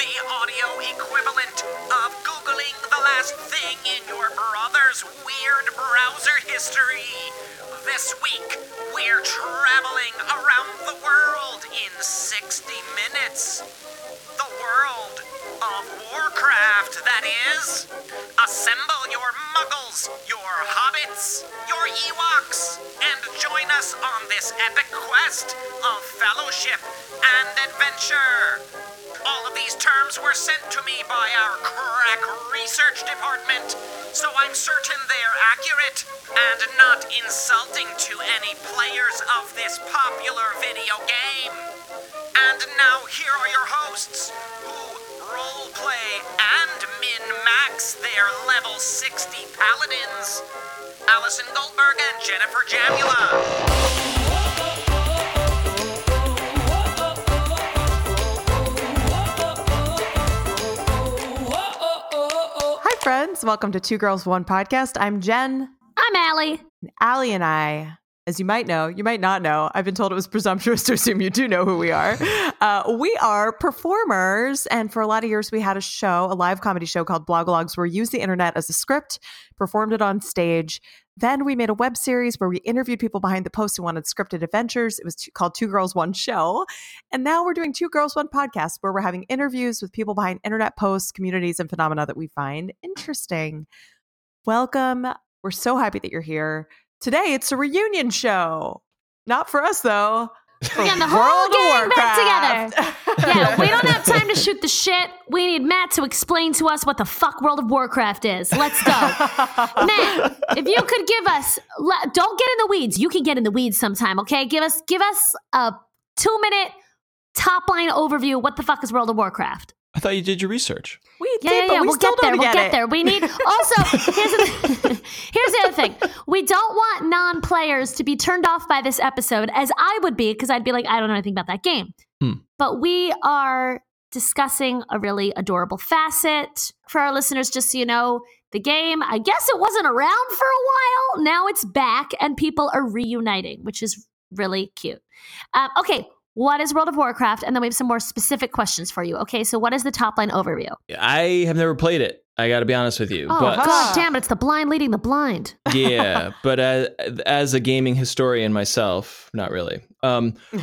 the audio equivalent of Googling the last thing in your brother's weird browser history. This week, we're traveling around the world in 60 minutes. The World of Warcraft, that is. Assemble your muggles, your hobbits, your Ewoks, and join us on this epic quest of fellowship and adventure. All of these terms were sent to me by our crack research department, so I'm certain they're accurate and not insulting to any players of this popular video game. And now here are your hosts, who roleplay and min-max their level 60 paladins, Allison Goldberg and Jennifer Jamula. Friends, welcome to Two Girls One Podcast. I'm Jen. I'm Allie. And Allie and I, as you might know, you might not know, I've been told it was presumptuous to assume you do know who we are. We are performers, and for a lot of years we had a show, a live comedy show called Blogologues, where we used the internet as a script, performed it on stage. Then we made a web series where we interviewed people behind the post who wanted scripted adventures. It was called Two Girls One Show. And now we're doing Two Girls One Podcast, where we're having interviews with people behind internet posts, communities, and phenomena that we find interesting. Welcome. We're so happy that you're here. Today, it's a reunion show. Not for us, though. We got the whole gang back together. Yeah, we don't have time to shoot the shit. We need Matt to explain to us what the fuck World of Warcraft is. Let's go. Matt, if you could give us, don't get in the weeds. You can get in the weeds sometime, okay? Give us a 2-minute top line overview. What the fuck is World of Warcraft? I thought you did your research. We did, but we'll still get there. We'll get there. We need also. Here's the other thing. We don't want non-players to be turned off by this episode, as I would be, because I'd be like, I don't know anything about that game. But we are discussing a really adorable facet for our listeners. Just so you know, the game. I guess it wasn't around for a while. Now it's back, and people are reuniting, which is really cute. Okay. What is World of Warcraft? And then we have some more specific questions for you. Okay, so what is the top line overview? I have never played it. I got to be honest with you. Oh, but God damn it. It's the blind leading the blind. Yeah, but as a gaming historian myself, not really.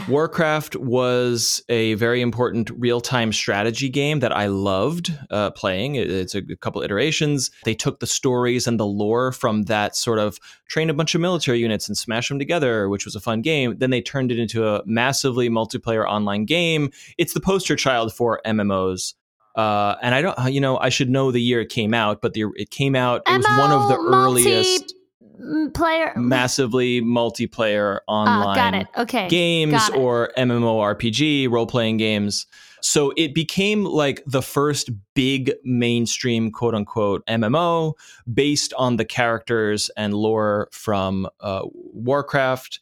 Warcraft was a very important real-time strategy game that I loved playing. It's a couple iterations. They took the stories and the lore from that sort of train a bunch of military units and smash them together, which was a fun game. Then they turned it into a massively multiplayer online game. It's the poster child for MMOs. And I don't, you know, I should know the year it came out, but it came out, it was one of the earliest massively multiplayer online games or MMORPG role-playing games. So it became like the first big mainstream quote unquote MMO based on the characters and lore from Warcraft.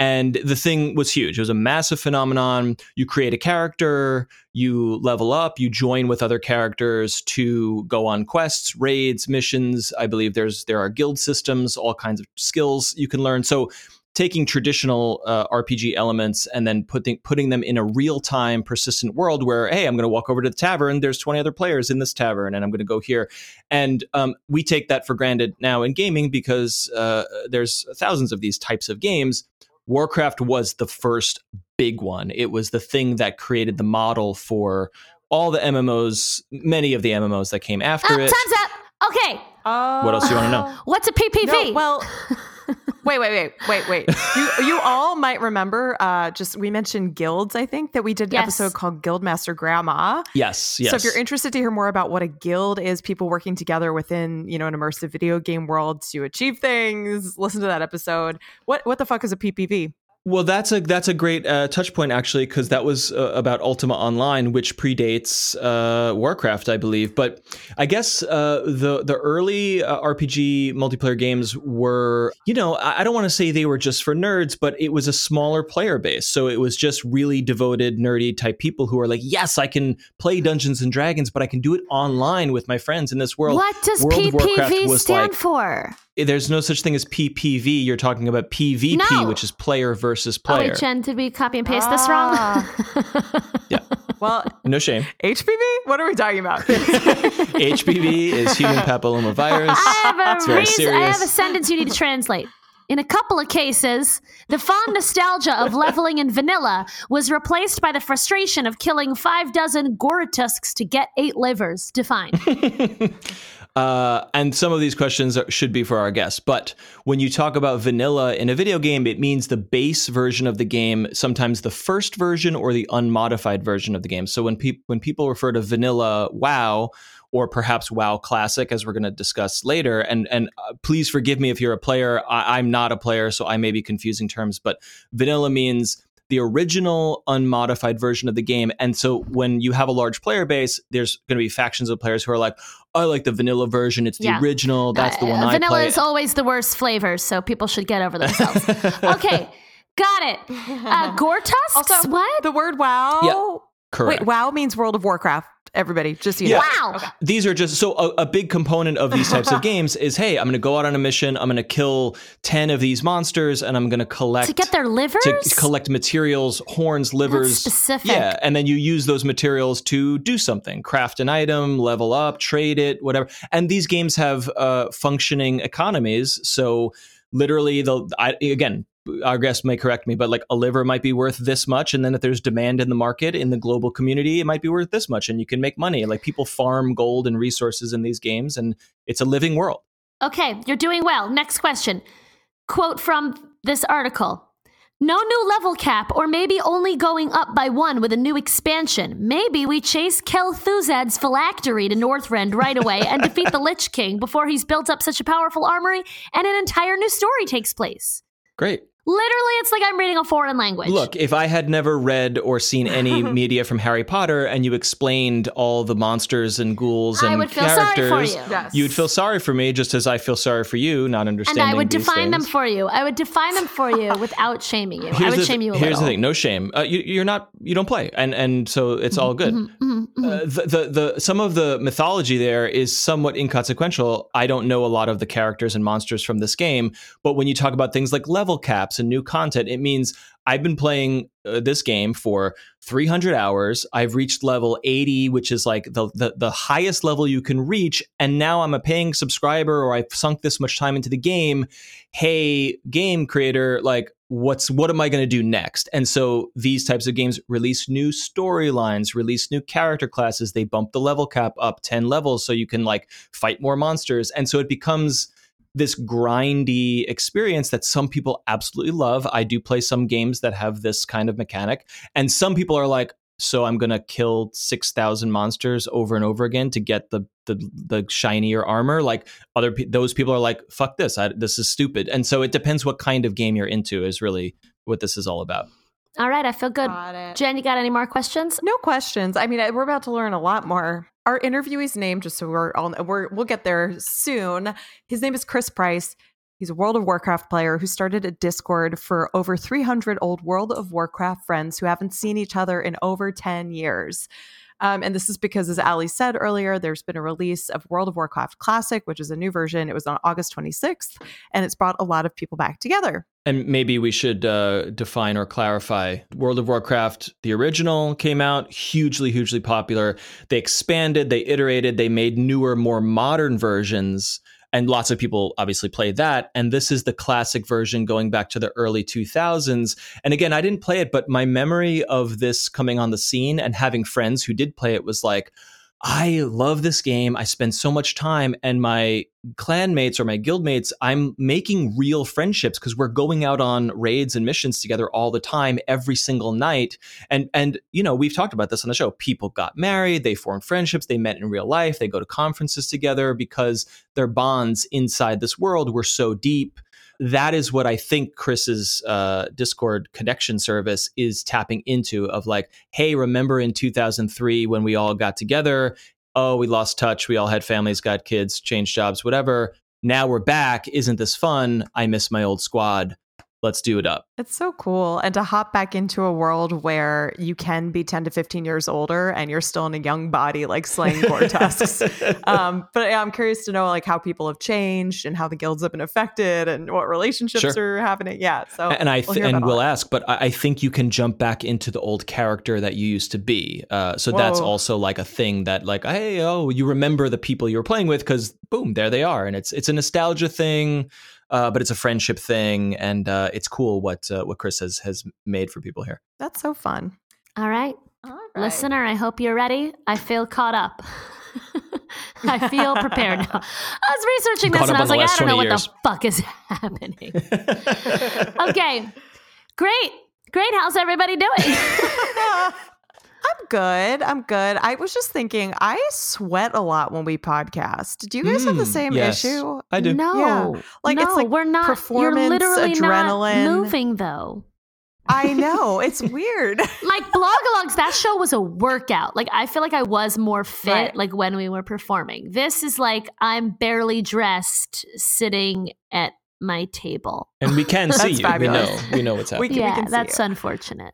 And the thing was huge. It was a massive phenomenon. You create a character, you level up, you join with other characters to go on quests, raids, missions. I believe there are guild systems, all kinds of skills you can learn. So taking traditional RPG elements and then putting them in a real-time persistent world where, hey, I'm going to walk over to the tavern. There's 20 other players in this tavern, and I'm going to go here. And we take that for granted now in gaming because there's thousands of these types of games. Warcraft was the first big one. It was the thing that created the model for all the MMOs, many of the MMOs that came after it. Time's up. Okay. What else do you want to know? What's a PPV? No, well, wait. You all might remember, we mentioned guilds, I think, that we did an episode called Guildmaster Grandma. Yes. So if you're interested to hear more about what a guild is, people working together within, you know, an immersive video game world to achieve things, listen to that episode. What the fuck is a PPV? Well, that's a great touch point, actually, because that was about Ultima Online, which predates Warcraft, I believe. But I guess the early RPG multiplayer games were, you know, I don't want to say they were just for nerds, but it was a smaller player base. So it was just really devoted, nerdy type people who are like, yes, I can play Dungeons and Dragons, but I can do it online with my friends in this world. What does PPV stand for? There's no such thing as PPV. You're talking about PvP, which is player versus player. Oh, wait, Jen, did we copy and paste this wrong? Yeah. Well, no shame. HPV? What are we talking about? HPV is human papillomavirus. I have a sentence you need to translate. In a couple of cases, the fond nostalgia of leveling in vanilla was replaced by the frustration of killing 5 dozen Gorotusks to get 8 livers. Define. And some of these questions should be for our guests. But when you talk about vanilla in a video game, it means the base version of the game, sometimes the first version or the unmodified version of the game. So when people refer to vanilla WoW, or perhaps WoW Classic, as we're going to discuss later. And please forgive me if you're a player. I'm not a player, so I may be confusing terms. But vanilla means the original unmodified version of the game. And so when you have a large player base, there's going to be factions of players who are like, I like the vanilla version. It's the original. That's the one I play. Vanilla is always the worst flavor, so people should get over themselves. Okay, got it. Gortusks? Also, what? The word WoW? Yeah, correct. Wait, WoW means World of Warcraft. Everybody, just wow. Okay. These are just so a big component of these types of games is, hey, I'm going to go out on a mission. I'm going to kill 10 of these monsters, and I'm going to collect to get their livers, to collect materials, horns, livers. That's specific. Yeah, and then you use those materials to do something, craft an item, level up, trade it, whatever. And these games have functioning economies. So literally, our guest may correct me, but like a liver might be worth this much. And then if there's demand in the market, in the global community, it might be worth this much and you can make money. Like people farm gold and resources in these games and it's a living world. Okay, you're doing well. Next question. Quote from this article. No new level cap, or maybe only going up by 1 with a new expansion. Maybe we chase Kel'Thuzad's phylactery to Northrend right away and defeat the Lich King before he's built up such a powerful armory and an entire new story takes place. Great. Literally, it's like I'm reading a foreign language. Look, if I had never read or seen any media from Harry Potter and you explained all the monsters and ghouls and characters, sorry for you. Yes. You'd feel sorry for me just as I feel sorry for you, not understanding these I would define them for you without shaming you. Here's the thing. No shame. You don't play. And so it's all good. Some of the mythology there is somewhat inconsequential. I don't know a lot of the characters and monsters from this game. But when you talk about things like level caps, and new content, it means I've been playing this game for 300 hours. I've reached level 80, which is like the highest level you can reach. And now I'm a paying subscriber, or I've sunk this much time into the game. Hey, game creator, like what am I going to do next? And so these types of games release new storylines, release new character classes. They bump the level cap up 10 levels so you can like fight more monsters. And so it becomes this grindy experience that some people absolutely love. I do play some games that have this kind of mechanic. And some people are like, so I'm going to kill 6,000 monsters over and over again to get the shinier armor. Like those people are like, fuck this. This is stupid. And so it depends what kind of game you're into is really what this is all about. All right. I feel good. Jen, you got any more questions? No questions. I mean, we're about to learn a lot more. Our interviewee's name, just so we'll get there soon. His name is Chris Price. He's a World of Warcraft player who started a Discord for over 300 old World of Warcraft friends who haven't seen each other in over 10 years. And this is because, as Ali said earlier, there's been a release of World of Warcraft Classic, which is a new version. It was on August 26th, and it's brought a lot of people back together. And maybe we should define or clarify. World of Warcraft, the original, came out, hugely, hugely popular. They expanded, they iterated, they made newer, more modern versions. And lots of people obviously play that. And this is the classic version going back to the early 2000s. And again, I didn't play it, but my memory of this coming on the scene and having friends who did play it was like, I love this game. I spend so much time, and my clanmates or my guildmates, I'm making real friendships because we're going out on raids and missions together all the time, every single night. And you know, we've talked about this on the show. People got married, they formed friendships, they met in real life, they go to conferences together because their bonds inside this world were so deep. That is what I think Chris's Discord connection service is tapping into, of like, hey, remember in 2003 when we all got together? Oh, we lost touch. We all had families, got kids, changed jobs, whatever. Now we're back. Isn't this fun? I miss my old squad. let's do it up. It's so cool. And to hop back into a world where you can be 10 to 15 years older and you're still in a young body, like slaying boar tusks. But I'm curious to know like how people have changed and how the guilds have been affected and what relationships are happening. Yeah. So we'll ask, but I think you can jump back into the old character that you used to be. So that's also like a thing that like, hey, you remember the people you were playing with because boom, there they are. And it's a nostalgia thing. But it's a friendship thing, and it's cool what Chris has made for people here. That's so fun. All right. Listener, I hope you're ready. I feel caught up. I feel prepared now. I was researching this, and I was like, I don't know what the fuck is happening. Okay. Great. How's everybody doing? I'm good. I was just thinking, I sweat a lot when we podcast. Do you guys have the same issue? I do. No. Yeah. It's like we're not, performance, you're literally adrenaline. Not moving, though. I know. It's weird. Like Blogologues, that show was a workout. Like I feel like I was more fit like when we were performing. This is like I'm barely dressed sitting at my table. And we can see you. Fabulous. We know what's happening. We can that's unfortunate.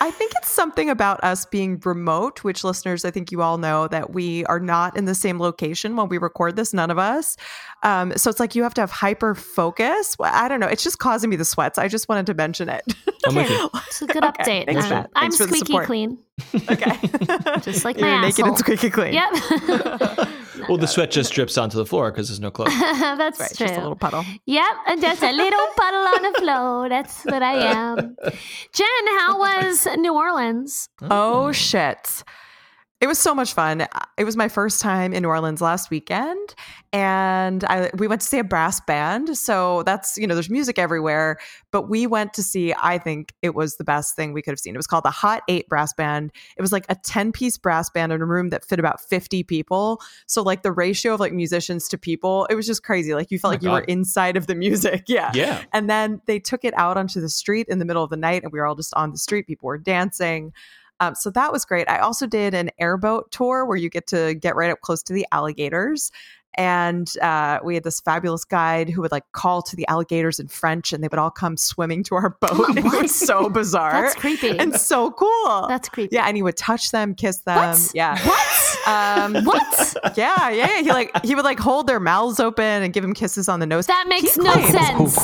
I think it's something about us being remote, which listeners, I think you all know that we are not in the same location when we record this, none of us. So it's like you have to have hyper focus. Well, I don't know. It's just causing me the sweats. I just wanted to mention it. Okay. It's a good update. I'm squeaky clean. Okay. Just like my asshole. You're naked and squeaky clean. Yep. Well, the sweat just drips onto the floor because there's no clothes. That's right, true. Just a little puddle. Yep. And just a little puddle on the floor. That's what I am. Jen, how was New Orleans? Oh, shit. It was so much fun. It was my first time in New Orleans last weekend, and we went to see a brass band. So that's, there's music everywhere, but we went to see, I think it was the best thing we could have seen. It was called the Hot 8 Brass Band. It was like a 10-piece brass band in a room that fit about 50 people. So like the ratio of like musicians to people, it was just crazy. Like you felt you were inside of the music. Yeah. Yeah. And then they took it out onto the street in the middle of the night, and we were all just on the street. People were dancing. So that was great. I also did an airboat tour where you get right up close to the alligators. And we had this fabulous guide who would like call to the alligators in French, and they would all come swimming to our boat. Oh, it was so bizarre. That's creepy. And so cool. That's creepy. Yeah. And he would touch them, kiss them. What? Yeah. What? What? Yeah. Yeah. He would like hold their mouths open and give him kisses on the nose. That makes no sense.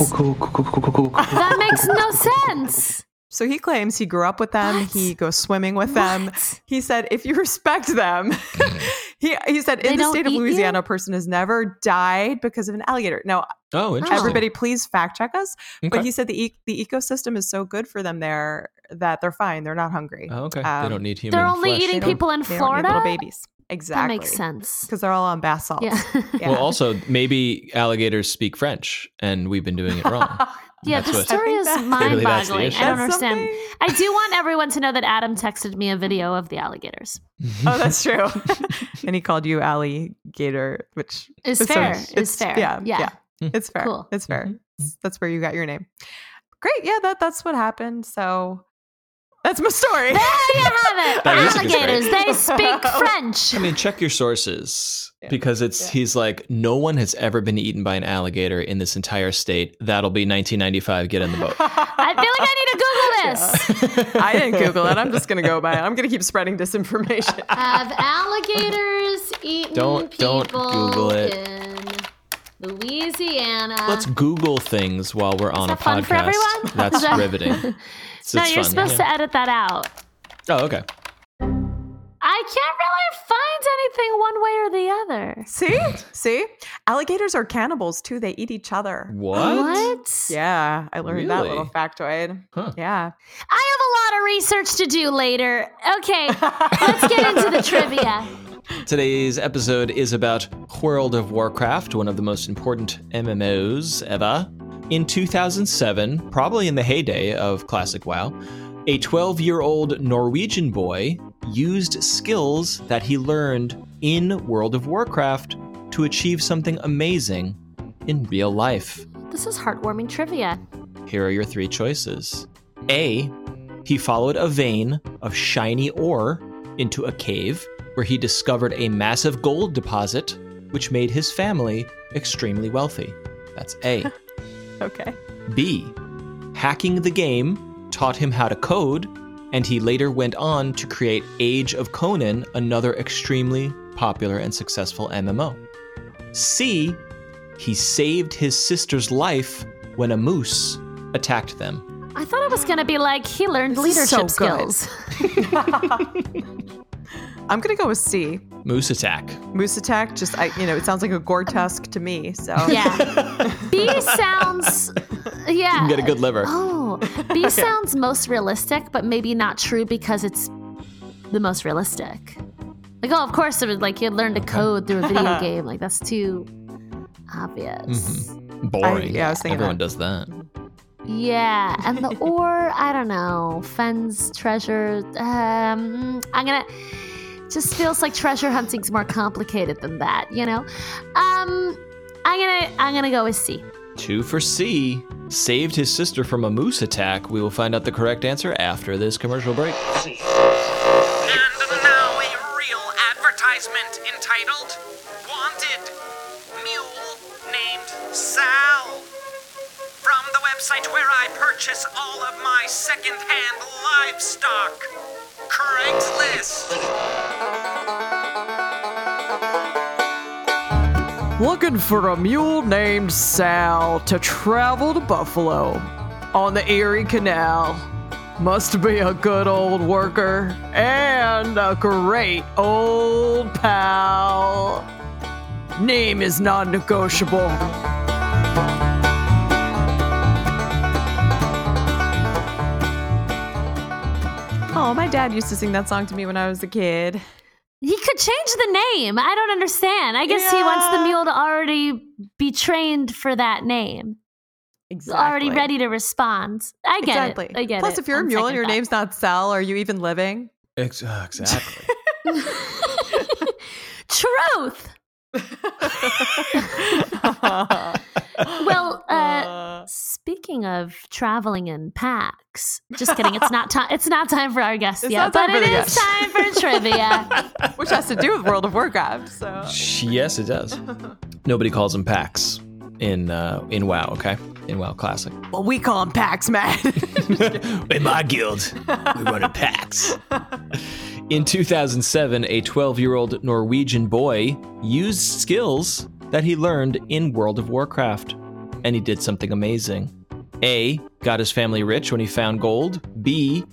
That makes no sense. So he claims he grew up with them. What? He goes swimming with them. He said, if you respect them, he said, in the state of Louisiana, a person has never died because of an alligator. Now, everybody please fact check us. Okay. But he said the ecosystem is so good for them there that they're fine. They're not hungry. Oh, okay. They don't need human They're only flesh. Eating people in Florida? They don't need little babies. Exactly. That makes sense. Because they're all on bath salts. Yeah. Yeah. Well, also, maybe alligators speak French and we've been doing it wrong. Yeah, the story is mind-boggling. I don't understand. I do want everyone to know that Adam texted me a video of the alligators. Oh, that's true. And he called you alligator, which is fair. It's fair. Yeah. It's fair. Cool. It's fair. Mm-hmm. That's where you got your name. Great. Yeah, that's what happened. So that's my story. There you have it. Alligators, they speak French. I mean, check your sources because he's like, no one has ever been eaten by an alligator in this entire state. That'll be 1995. Get in the boat. I feel like I need to Google this. Yeah. I didn't Google it. I'm just going to go by it. I'm going to keep spreading disinformation. Have alligators eaten people Google it. In Louisiana? Let's Google things while we're on a fun podcast. For everyone? That's riveting. So no, you're fun. Supposed to edit that out. Oh, okay. I can't really find anything one way or the other. See? Alligators are cannibals, too. They eat each other. What? Yeah, I learned that little factoid. Huh. Yeah. I have a lot of research to do later. Okay, let's get into the trivia. Today's episode is about World of Warcraft, one of the most important MMOs ever. In 2007, probably in the heyday of Classic WoW, a 12-year-old Norwegian boy used skills that he learned in World of Warcraft to achieve something amazing in real life. This is heartwarming trivia. Here are your three choices. A, he followed a vein of shiny ore into a cave where he discovered a massive gold deposit, which made his family extremely wealthy. That's A. Okay. B, Hacking the game taught him how to code, and he later went on to create Age of Conan, another extremely popular and successful MMO. C, he saved his sister's life when a moose attacked them. I thought I was going to be like, he learned leadership skills. I'm going to go with C. Moose attack. Moose attack. Just, it sounds like a Gore-Tusk to me. So yeah. B sounds, yeah. You can get a good liver. Oh, B sounds most realistic, but maybe not true because it's the most realistic. Like, oh, of course, it was like you learned to code through a video game. Like, that's too obvious. Mm-hmm. Boring. I was thinking everyone does that. Yeah, and the ore, I don't know, fens, treasure, just feels like treasure hunting's more complicated than that, I'm gonna go with C. 2 for C, saved his sister from a moose attack. We will find out the correct answer after this commercial break. And now a real advertisement entitled Wanted, Mule Named Sal. From the website where I purchase all of my second-hand livestock, Craigslist. Looking for a mule named Sal to travel to Buffalo on the Erie Canal. Must be a good old worker and a great old pal. Name is non-negotiable. Oh, my dad used to sing that song to me when I was a kid. He could change the name. I don't understand. I guess he wants the mule to already be trained for that name. Exactly. Already ready to respond. I get it. I get Plus, if you're a mule and your name's not Sal, are you even living? Exactly. Truth. Well, speaking of traveling in packs, just kidding. It's not time for our guests yet, but it is time for trivia, which has to do with World of Warcraft. So yes, it does. Nobody calls them packs in WoW. Okay, in WoW Classic. Well, we call them packs, man. In my guild, we run in packs. In 2007, a 12-year-old Norwegian boy used skills that he learned in World of Warcraft, and he did something amazing. A, got his family rich when he found gold. B,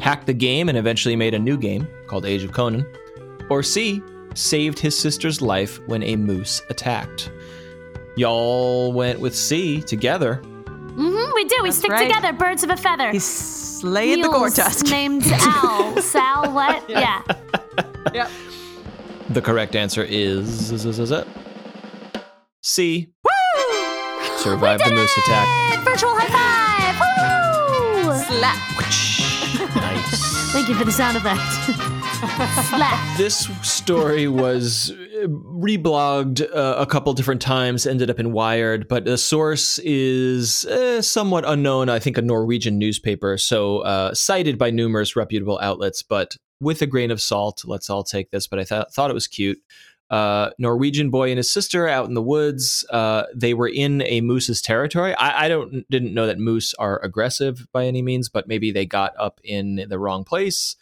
hacked the game and eventually made a new game called Age of Conan. Or C, saved his sister's life when a moose attacked. Y'all went with C together. Mm-hmm, we do. We stick together, birds of a feather. He slayed the Gore-Tusk. Named Al. Sal, what? Yeah. Yep. The correct answer is C. Woo! Survived the moose attack. Virtual high five. Woo! Slap. Nice. Thank you for the sound effect. Slap. This story was reblogged a couple different times, ended up in Wired, but the source is somewhat unknown. I think a Norwegian newspaper, so cited by numerous reputable outlets, but with a grain of salt. Let's all take this, but I thought it was cute. Norwegian boy and his sister out in the woods. They were in a moose's territory. I didn't know that moose are aggressive by any means, but maybe they got up in the wrong place.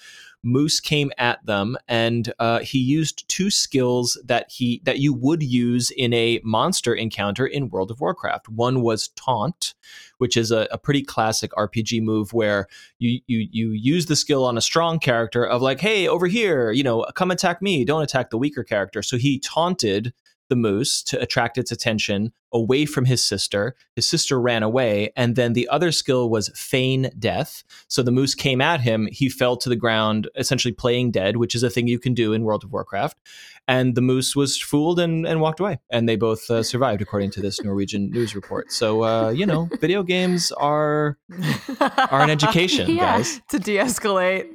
Moose came at them, and he used two skills that you would use in a monster encounter in World of Warcraft. One was taunt, which is a pretty classic RPG move where you use the skill on a strong character of like, hey, over here, come attack me, don't attack the weaker character. So he taunted the moose to attract its attention away from his sister. His sister ran away, and then the other skill was feign death. So the moose came at him, he fell to the ground, essentially playing dead, which is a thing you can do in World of Warcraft. And the moose was fooled and walked away, and they both survived, according to this Norwegian news report. So, video games are an education, guys. To de-escalate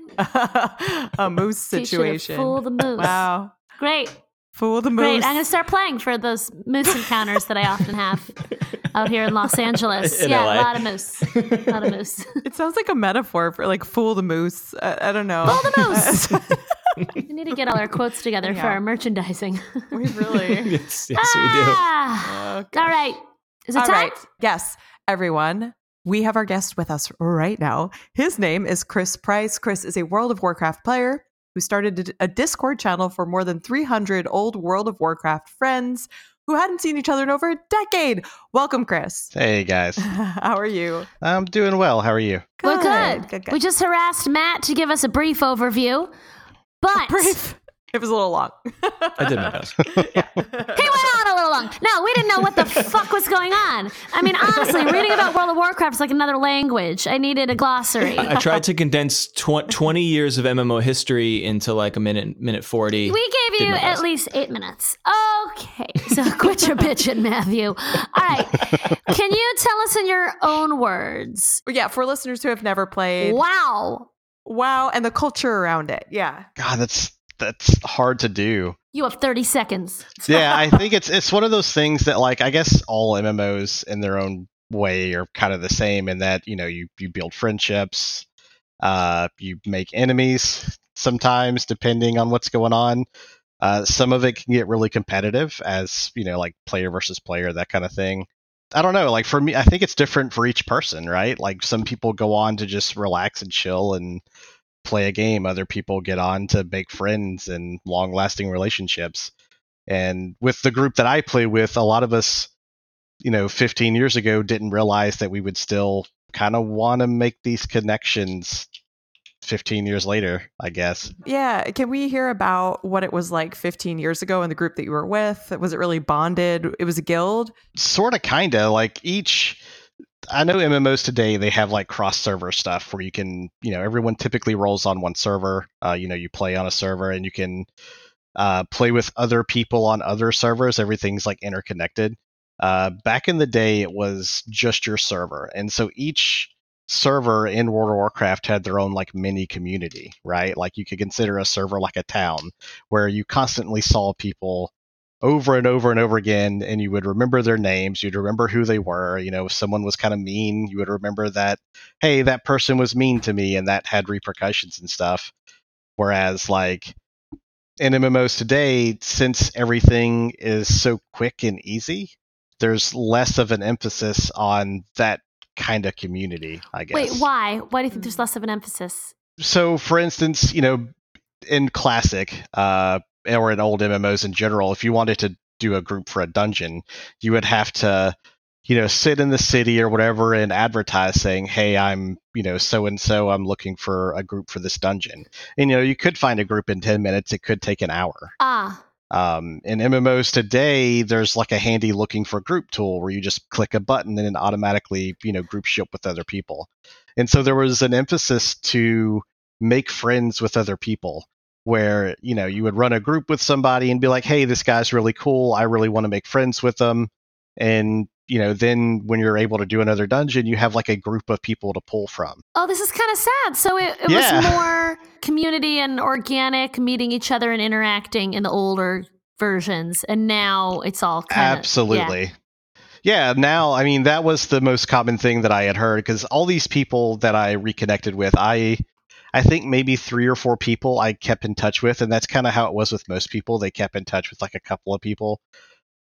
a moose situation. Fool the moose. Wow. Great. Fool the moose. Great, I'm going to start playing for those moose encounters that I often have out here in Los Angeles. A lot of moose. It sounds like a metaphor for like fool the moose. I don't know. Fool the moose. We need to get all our quotes together for our merchandising. We really. Yes, we do. Okay. All right. Is it time? Right. Yes, everyone. We have our guest with us right now. His name is Chris Price. Chris is a World of Warcraft player who started a Discord channel for more than 300 old World of Warcraft friends who hadn't seen each other in over a decade. Welcome, Chris. Hey, guys. How are you? I'm doing well. How are you? Good. We're good. Good. We just harassed Matt to give us a brief overview, but... It was a little long. I did my best. Yeah. He went on a little long. No, we didn't know what the fuck was going on. I mean, honestly, reading about World of Warcraft is like another language. I needed a glossary. I tried to condense 20 years of MMO history into like a minute 40. We gave you at least 8 minutes. Okay, so quit your bitching, Matthew. All right, can you tell us in your own words? Yeah, for listeners who have never played. Wow, and the culture around it. Yeah. God, that's hard to do. You have 30 seconds. Yeah, I think it's one of those things that, like, I guess all MMOs in their own way are kind of the same in that, you know, you build friendships, you make enemies sometimes, depending on what's going on. Some of it can get really competitive as, you know, like player versus player, that kind of thing. I don't know. Like, for me, I think it's different for each person, right? Like, some people go on to just relax and chill and play a game. Other people get on to make friends and long-lasting relationships. And with the group that I play with, a lot of us, you know, 15 years ago didn't realize that we would still kind of want to make these connections 15 years later, I guess. Yeah. Can we hear about what it was like 15 years ago in the group that you were with? Was it really bonded? It was a guild? Sort of, kind of. Like, each... I know MMOs today, they have like cross-server stuff where you can, you know, everyone typically rolls on one server. You know, you play on a server and you can play with other people on other servers. Everything's like interconnected. Back in the day, it was just your server. And so each server in World of Warcraft had their own like mini community, right? Like, you could consider a server like a town where you constantly saw people over and over and over again, and you would remember their names, you'd remember who they were. You know, if someone was kind of mean, you would remember that, hey, that person was mean to me, and that had repercussions and stuff. Whereas, like, in MMOs today, since everything is so quick and easy, there's less of an emphasis on that kind of community, I guess. Wait, why? Why do you think there's less of an emphasis? So, for instance, you know, in Classic, or in old MMOs in general, if you wanted to do a group for a dungeon, you would have to, you know, sit in the city or whatever and advertise saying, hey, I'm, you know, so-and-so, I'm looking for a group for this dungeon. And, you know, you could find a group in 10 minutes. It could take an hour. In MMOs today, there's like a handy looking for group tool where you just click a button and it automatically, you know, groups you up with other people. And so there was an emphasis to make friends with other people, where, you know, you would run a group with somebody and be like, hey, this guy's really cool. I really want to make friends with them. And, you know, then when you're able to do another dungeon, you have like a group of people to pull from. Oh, this is kind of sad. So it was more community and organic, meeting each other and interacting in the older versions. And now it's all kind of... Absolutely. Yeah, now, I mean, that was the most common thing that I had heard, because all these people that I reconnected with, I think maybe 3 or 4 people I kept in touch with, and that's kind of how it was with most people. They kept in touch with like a couple of people.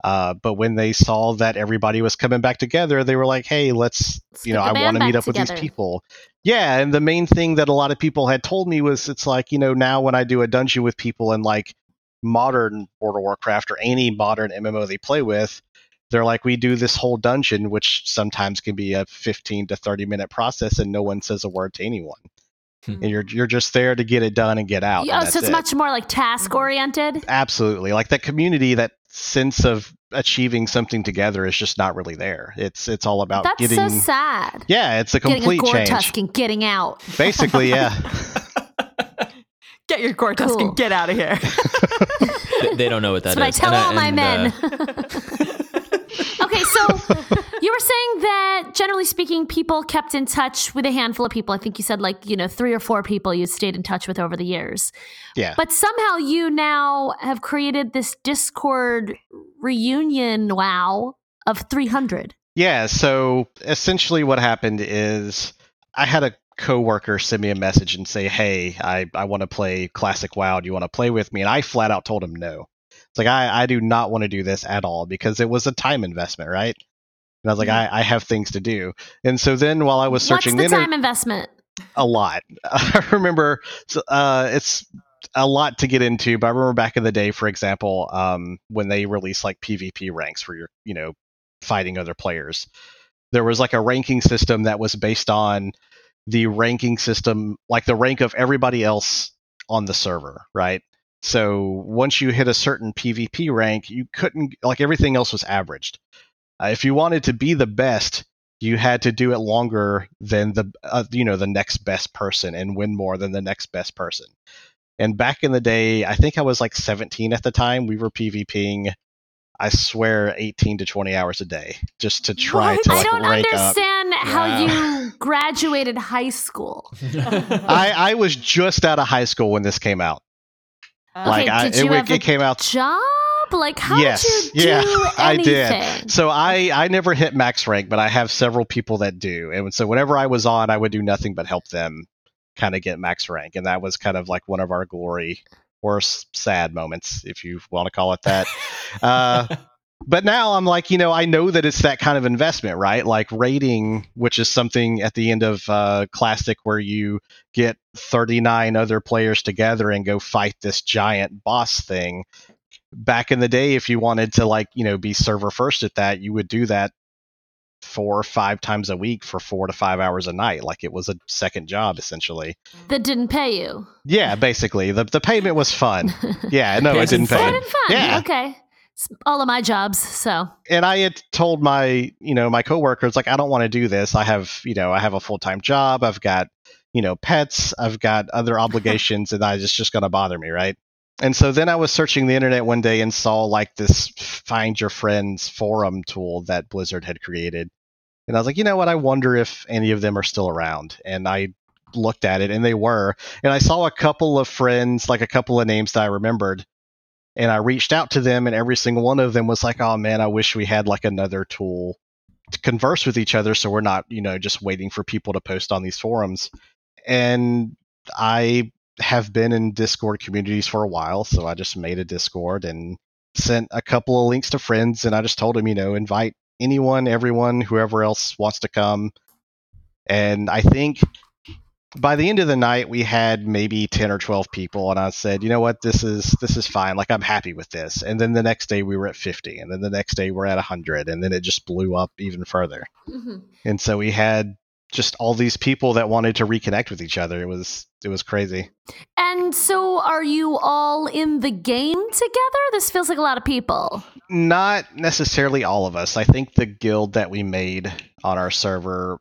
But when they saw that everybody was coming back together, they were like, hey, let's you know, I want to meet up together with these people. Yeah, and the main thing that a lot of people had told me was, it's like, you know, now when I do a dungeon with people in like modern World of Warcraft or any modern MMO they play with, they're like, we do this whole dungeon, which sometimes can be a 15 to 30-minute process, and no one says a word to anyone. And you're just there to get it done and get out. Oh, so it's much more like task oriented. Absolutely, like that community, that sense of achieving something together is just not really there. It's all about getting. That's so sad. Yeah, it's a complete change. Getting a gore tusk and getting out. Basically, yeah. Get your gore tusk and get out of here. They don't know what that is. But I tell all my men. Okay, so. You were saying that, generally speaking, people kept in touch with a handful of people. I think you said, like, you know, 3 or 4 people you stayed in touch with over the years. Yeah. But somehow you now have created this Discord reunion WoW of 300. Yeah. So essentially what happened is I had a coworker send me a message and say, hey, I want to play Classic WoW. Do you want to play with me? And I flat out told him no. It's like, I do not want to do this at all, because it was a time investment, right? And I was like, I have things to do. And so then while I was searching... What's the time investment? A lot. I remember it's a lot to get into, but I remember back in the day, for example, when they released like PvP ranks where you're, you know, fighting other players, there was like a ranking system that was based on the ranking system, like the rank of everybody else on the server, right? So once you hit a certain PvP rank, you couldn't, like everything else was averaged. If you wanted to be the best, you had to do it longer than the, you know, the next best person and win more than the next best person. And back in the day, I think I was like 17 at the time. We were PvPing, I swear, 18 to 20 hours a day just to try to rank up. I don't understand how you graduated high school. I was just out of high school when this came out. Like, okay, did you have a job? Like, how did you do anything? I did. So I never hit max rank, but I have several people that do. And so whenever I was on, I would do nothing but help them kind of get max rank. And that was kind of like one of our glory or sad moments, if you want to call it that. But now I'm like, you know, I know that it's that kind of investment, right? Like raiding, which is something at the end of Classic where you get 39 other players together and go fight this giant boss thing. Back in the day, if you wanted to, like, you know, be server first at that, you would do that 4 or 5 times a week for 4 to 5 hours a night. Like it was a second job, essentially. That didn't pay you. Yeah, basically. The payment was fun. Yeah, no, it didn't pay. Fun and fun. Yeah. Okay. It's all of my jobs, so. And I had told my, you know, my coworkers, like, I don't want to do this. I have, you know, I have a full-time job. I've got, you know, pets. I've got other obligations, and it's just going to bother me, right? And so then I was searching the internet one day and saw like this Find Your Friends forum tool that Blizzard had created. And I was like, you know what? I wonder if any of them are still around. And I looked at it and they were. And I saw a couple of friends, like a couple of names that I remembered. And I reached out to them and every single one of them was like, oh man, I wish we had like another tool to converse with each other. So we're not, you know, just waiting for people to post on these forums. And I have been in Discord communities for a while, so I just made a Discord and sent a couple of links to friends, and I just told them, you know, invite anyone, everyone, whoever else wants to come. And I think by the end of the night we had maybe 10 or 12 people, and I said, you know what, this is fine, like I'm happy with this. And then the next day we were at 50, and then the next day we're at 100, and then it just blew up even further. Mm-hmm. And so we had just all these people that wanted to reconnect with each other. It was crazy. And so are you all in the game together? This feels like a lot of people. Not necessarily all of us. I think the guild that we made on our server,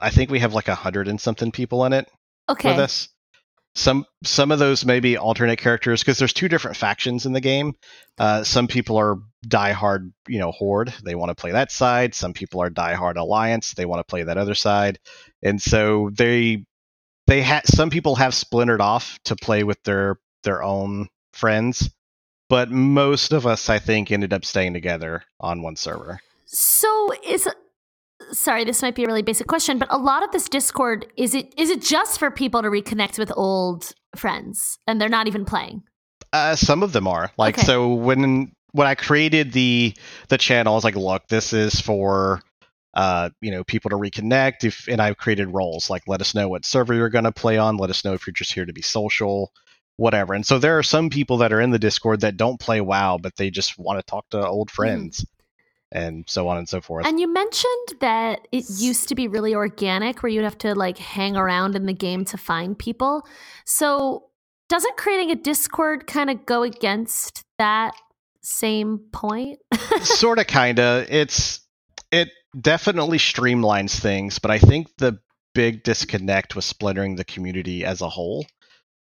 I think we have like 100 and something people in it. Okay. With us. Some of those may be alternate characters because there's 2 different factions in the game. Some people are diehard, you know, Horde. They want to play that side. Some people are diehard Alliance. They want to play that other side. And so some people have splintered off to play with their own friends. But most of us, I think, ended up staying together on one server. So is... Sorry, this might be a really basic question, but a lot of this Discord, is it just for people to reconnect with old friends and they're not even playing? Some of them are. Like, okay. So when I created the channel, I was like, look, this is for, you know, people to reconnect. And I've created roles, like let us know what server you're going to play on. Let us know if you're just here to be social, whatever. And so there are some people that are in the Discord that don't play WoW, but they just want to talk to old friends. Mm. And so on and so forth. And you mentioned that it used to be really organic where you'd have to like hang around in the game to find people. So doesn't creating a Discord kind of go against that same point? Sort of, kind of. It definitely streamlines things, but I think the big disconnect was splintering the community as a whole.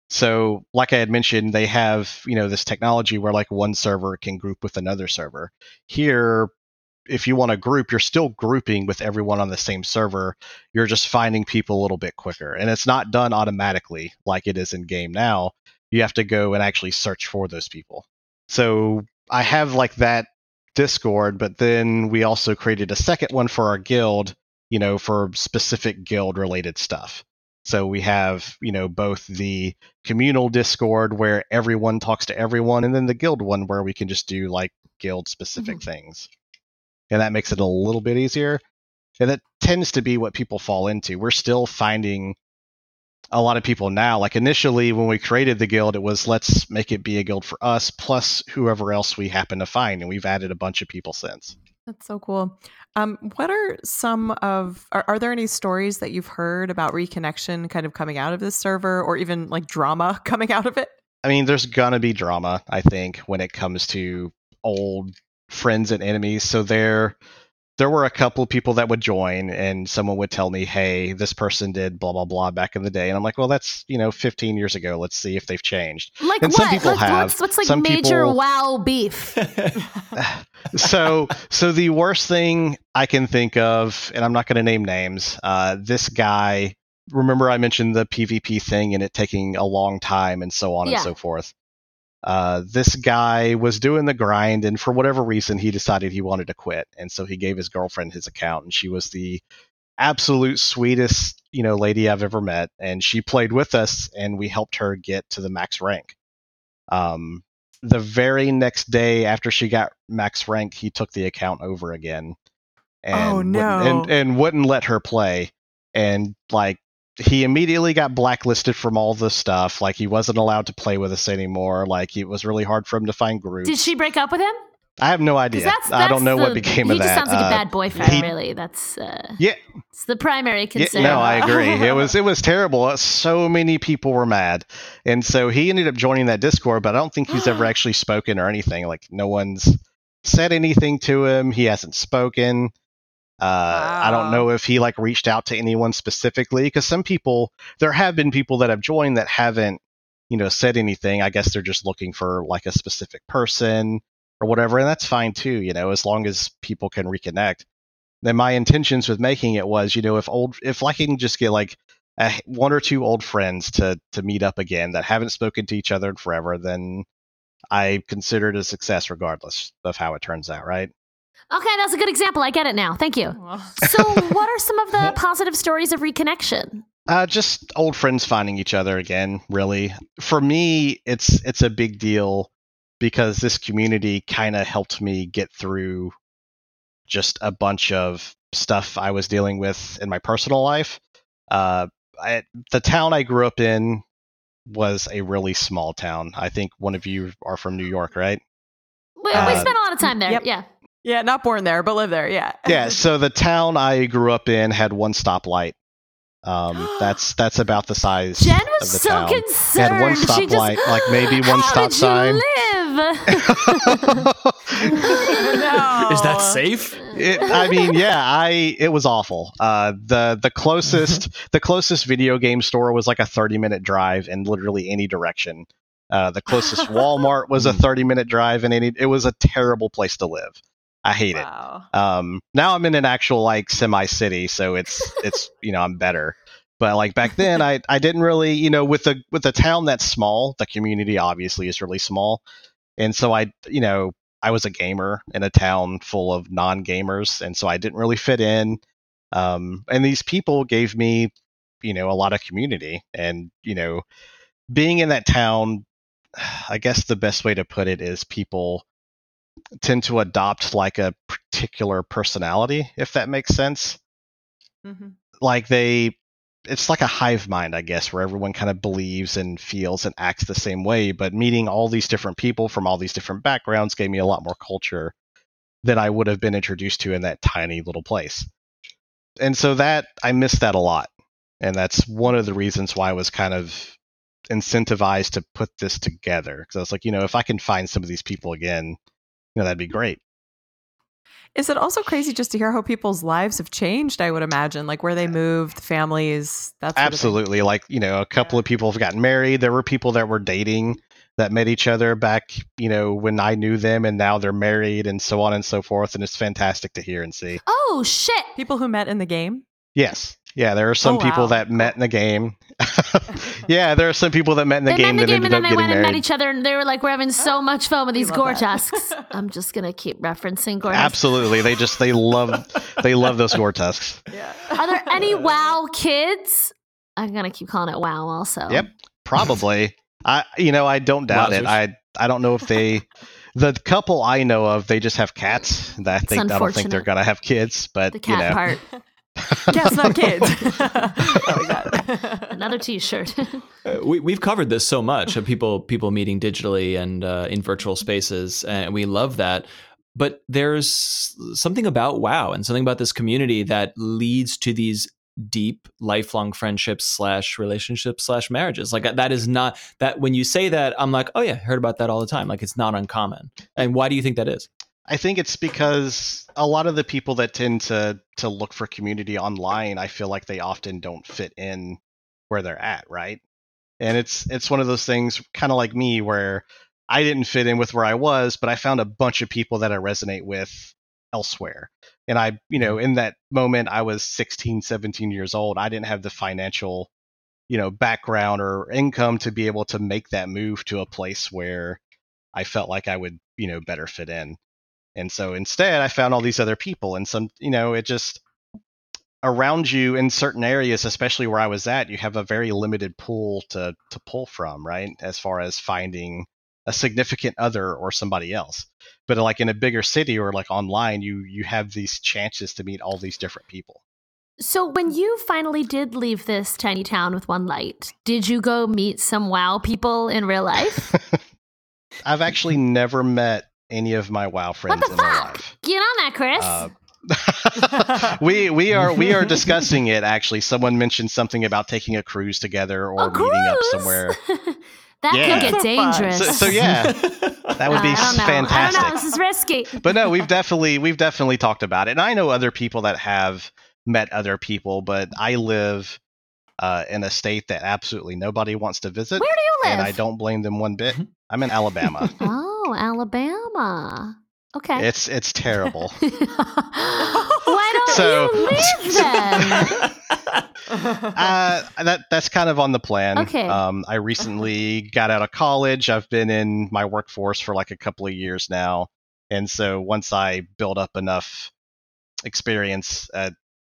So like I had mentioned, they have, you know, this technology where like one server can group with another server. Here, if you want to group, you're still grouping with everyone on the same server. You're just finding people a little bit quicker. And it's not done automatically like it is in game now. You have to go and actually search for those people. So I have like that Discord, but then we also created a second one for our guild, you know, for specific guild related stuff. So we have, you know, both the communal Discord where everyone talks to everyone, and then the guild one where we can just do like guild specific mm-hmm. things. and that makes it a little bit easier. And that tends to be what people fall into. We're still finding a lot of people now. Like initially when we created the guild, it was let's make it be a guild for us plus whoever else we happen to find. And we've added a bunch of people since. That's so cool. What are some of, are there any stories that you've heard about reconnection kind of coming out of this server, or even like drama coming out of it? I mean, there's going to be drama, I think, when it comes to old friends and enemies. So there were a couple of people that would join and someone would tell me, hey, this person did blah, blah, blah back in the day. And I'm like, well, that's, 15 years ago. Let's see if they've changed. Like and what? Some people have. What's like some major people... WoW beef? So the worst thing I can think of, and I'm not going to name names, this guy, remember I mentioned the PvP thing and it taking a long time and so on and so forth. This guy was doing the grind, and for whatever reason, he decided he wanted to quit. And so he gave his girlfriend his account, and she was the absolute sweetest, lady I've ever met. And she played with us, and we helped her get to the max rank. The very next day after she got max rank, he took the account over again, and wouldn't let her play. And he immediately got blacklisted from all the stuff. He wasn't allowed to play with us anymore. It was really hard for him to find groups. Did she break up with him? I have no idea. I don't know what became of that. He just sounds like a bad boyfriend, really. That's it's the primary concern. Yeah, no, I agree. It was terrible. So many people were mad. And so he ended up joining that Discord, but I don't think he's ever actually spoken or anything. No one's said anything to him. He hasn't spoken. I don't know if he reached out to anyone specifically, because there have been people that have joined that haven't, said anything. I guess they're just looking for a specific person or whatever. And that's fine too, as long as people can reconnect. Then my intentions with making it was, if I can just get one or two old friends to meet up again that haven't spoken to each other in forever, then I consider it a success regardless of how it turns out. Right. Okay, that's a good example. I get it now. Thank you. So what are some of the positive stories of reconnection? Just old friends finding each other again, really. For me, it's a big deal because this community kind of helped me get through just a bunch of stuff I was dealing with in my personal life. The town I grew up in was a really small town. I think one of you are from New York, right? We spent a lot of time there, yep. Yeah. Yeah, not born there, but live there, yeah. Yeah, so the town I grew up in had one stoplight. That's about the size Jen was of the so town. Concerned. Had one stoplight, maybe one stop sign. No. Is that safe? It was awful. The closest video game store was a 30-minute drive in literally any direction. The closest Walmart was a 30-minute drive in any. It was a terrible place to live. I hate it. Now I'm in an actual semi-city, so it's I'm better. But back then, I didn't really with a town that's small, the community obviously is really small, and so I was a gamer in a town full of non-gamers, and so I didn't really fit in. And these people gave me a lot of community, and being in that town, I guess the best way to put it is people tend to adopt a particular personality, if that makes sense. Mm-hmm. It's a hive mind, I guess, where everyone kind of believes and feels and acts the same way. But meeting all these different people from all these different backgrounds gave me a lot more culture than I would have been introduced to in that tiny little place. And so I miss that a lot. And that's one of the reasons why I was kind of incentivized to put this together. Because I was if I can find some of these people again, that'd be great. Is it also crazy just to hear how people's lives have changed? I would imagine, where they moved, families. That's absolutely a couple of people have gotten married. There were people that were dating that met each other back, when I knew them, and now they're married and so on and so forth. And it's fantastic to hear and see. Oh shit! People who met in the game. Yes. Yeah, there are some people that met in the game. Yeah, there are some people that met in the game that ended up getting married. They went and met each other, and they were we're having so much fun with these gore tusks. I'm just going to keep referencing gore tusks. Absolutely. They love those gore tusks. Yeah. Are there any WoW kids? I'm going to keep calling it WoW also. Yep, probably. I don't doubt it. I don't know if they... The couple I know of, they just have cats. I don't think they're going to have kids, but the cat part. Cats, not kids. Oh, God. Another T-shirt. We've covered this so much of people meeting digitally and in virtual spaces, and we love that. But there's something about WoW and something about this community that leads to these deep lifelong friendships / relationships / marriages. Like that is not that when you say that, I'm like, oh yeah, I heard about that all the time. Like it's not uncommon. And why do you think that is? I think it's because a lot of the people that tend to look for community online, I feel like they often don't fit in where they're at, right? And it's one of those things kind of like me where I didn't fit in with where I was, but I found a bunch of people that I resonate with elsewhere. And I, in that moment, I was 16, 17 years old. I didn't have the financial, background or income to be able to make that move to a place where I felt like I would, better fit in. And so instead, I found all these other people, and some, it just around you in certain areas, especially where I was at, you have a very limited pool to pull from, right? As far as finding a significant other or somebody else. But like in a bigger city or like online, you have these chances to meet all these different people. So when you finally did leave this tiny town with one light, did you go meet some WoW people in real life? I've actually never met any of my WoW friends in my life. Get on that, Chris. We are discussing it, actually. Someone mentioned something about taking a cruise together or meeting up somewhere. That could get dangerous. So yeah, that would be fantastic. I don't know, this is risky. But no, we've definitely talked about it. And I know other people that have met other people, but I live in a state that absolutely nobody wants to visit. Where do you live? And I don't blame them one bit. I'm in Alabama. Alabama. Okay. It's terrible. Why don't you leave then? That's kind of on the plan. Okay. I recently got out of college. I've been in my workforce for like a couple of years now. And so once I build up enough experience,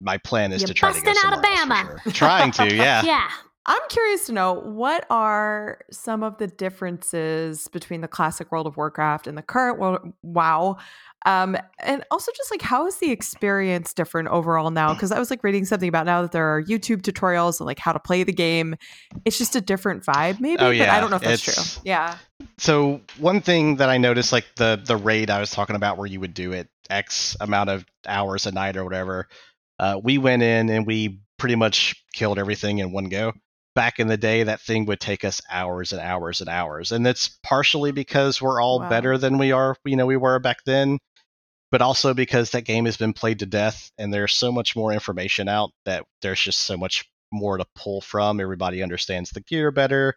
my plan is to try to go somewhere Alabama. Else for sure. Trying to, yeah. Yeah. I'm curious to know, what are some of the differences between the classic World of Warcraft and the current WoW? And also just like, how is the experience different overall now? Because I was like reading something about now that there are YouTube tutorials and like how to play the game. It's just a different vibe maybe, but I don't know if that's true. Yeah. So one thing that I noticed, like the raid I was talking about where you would do it X amount of hours a night or whatever, we went in and we pretty much killed everything in one go. Back in the day, that thing would take us hours and hours and hours. And that's partially because we're all better than we were back then, but also because that game has been played to death and there's so much more information out that there's just so much more to pull from. Everybody understands the gear better,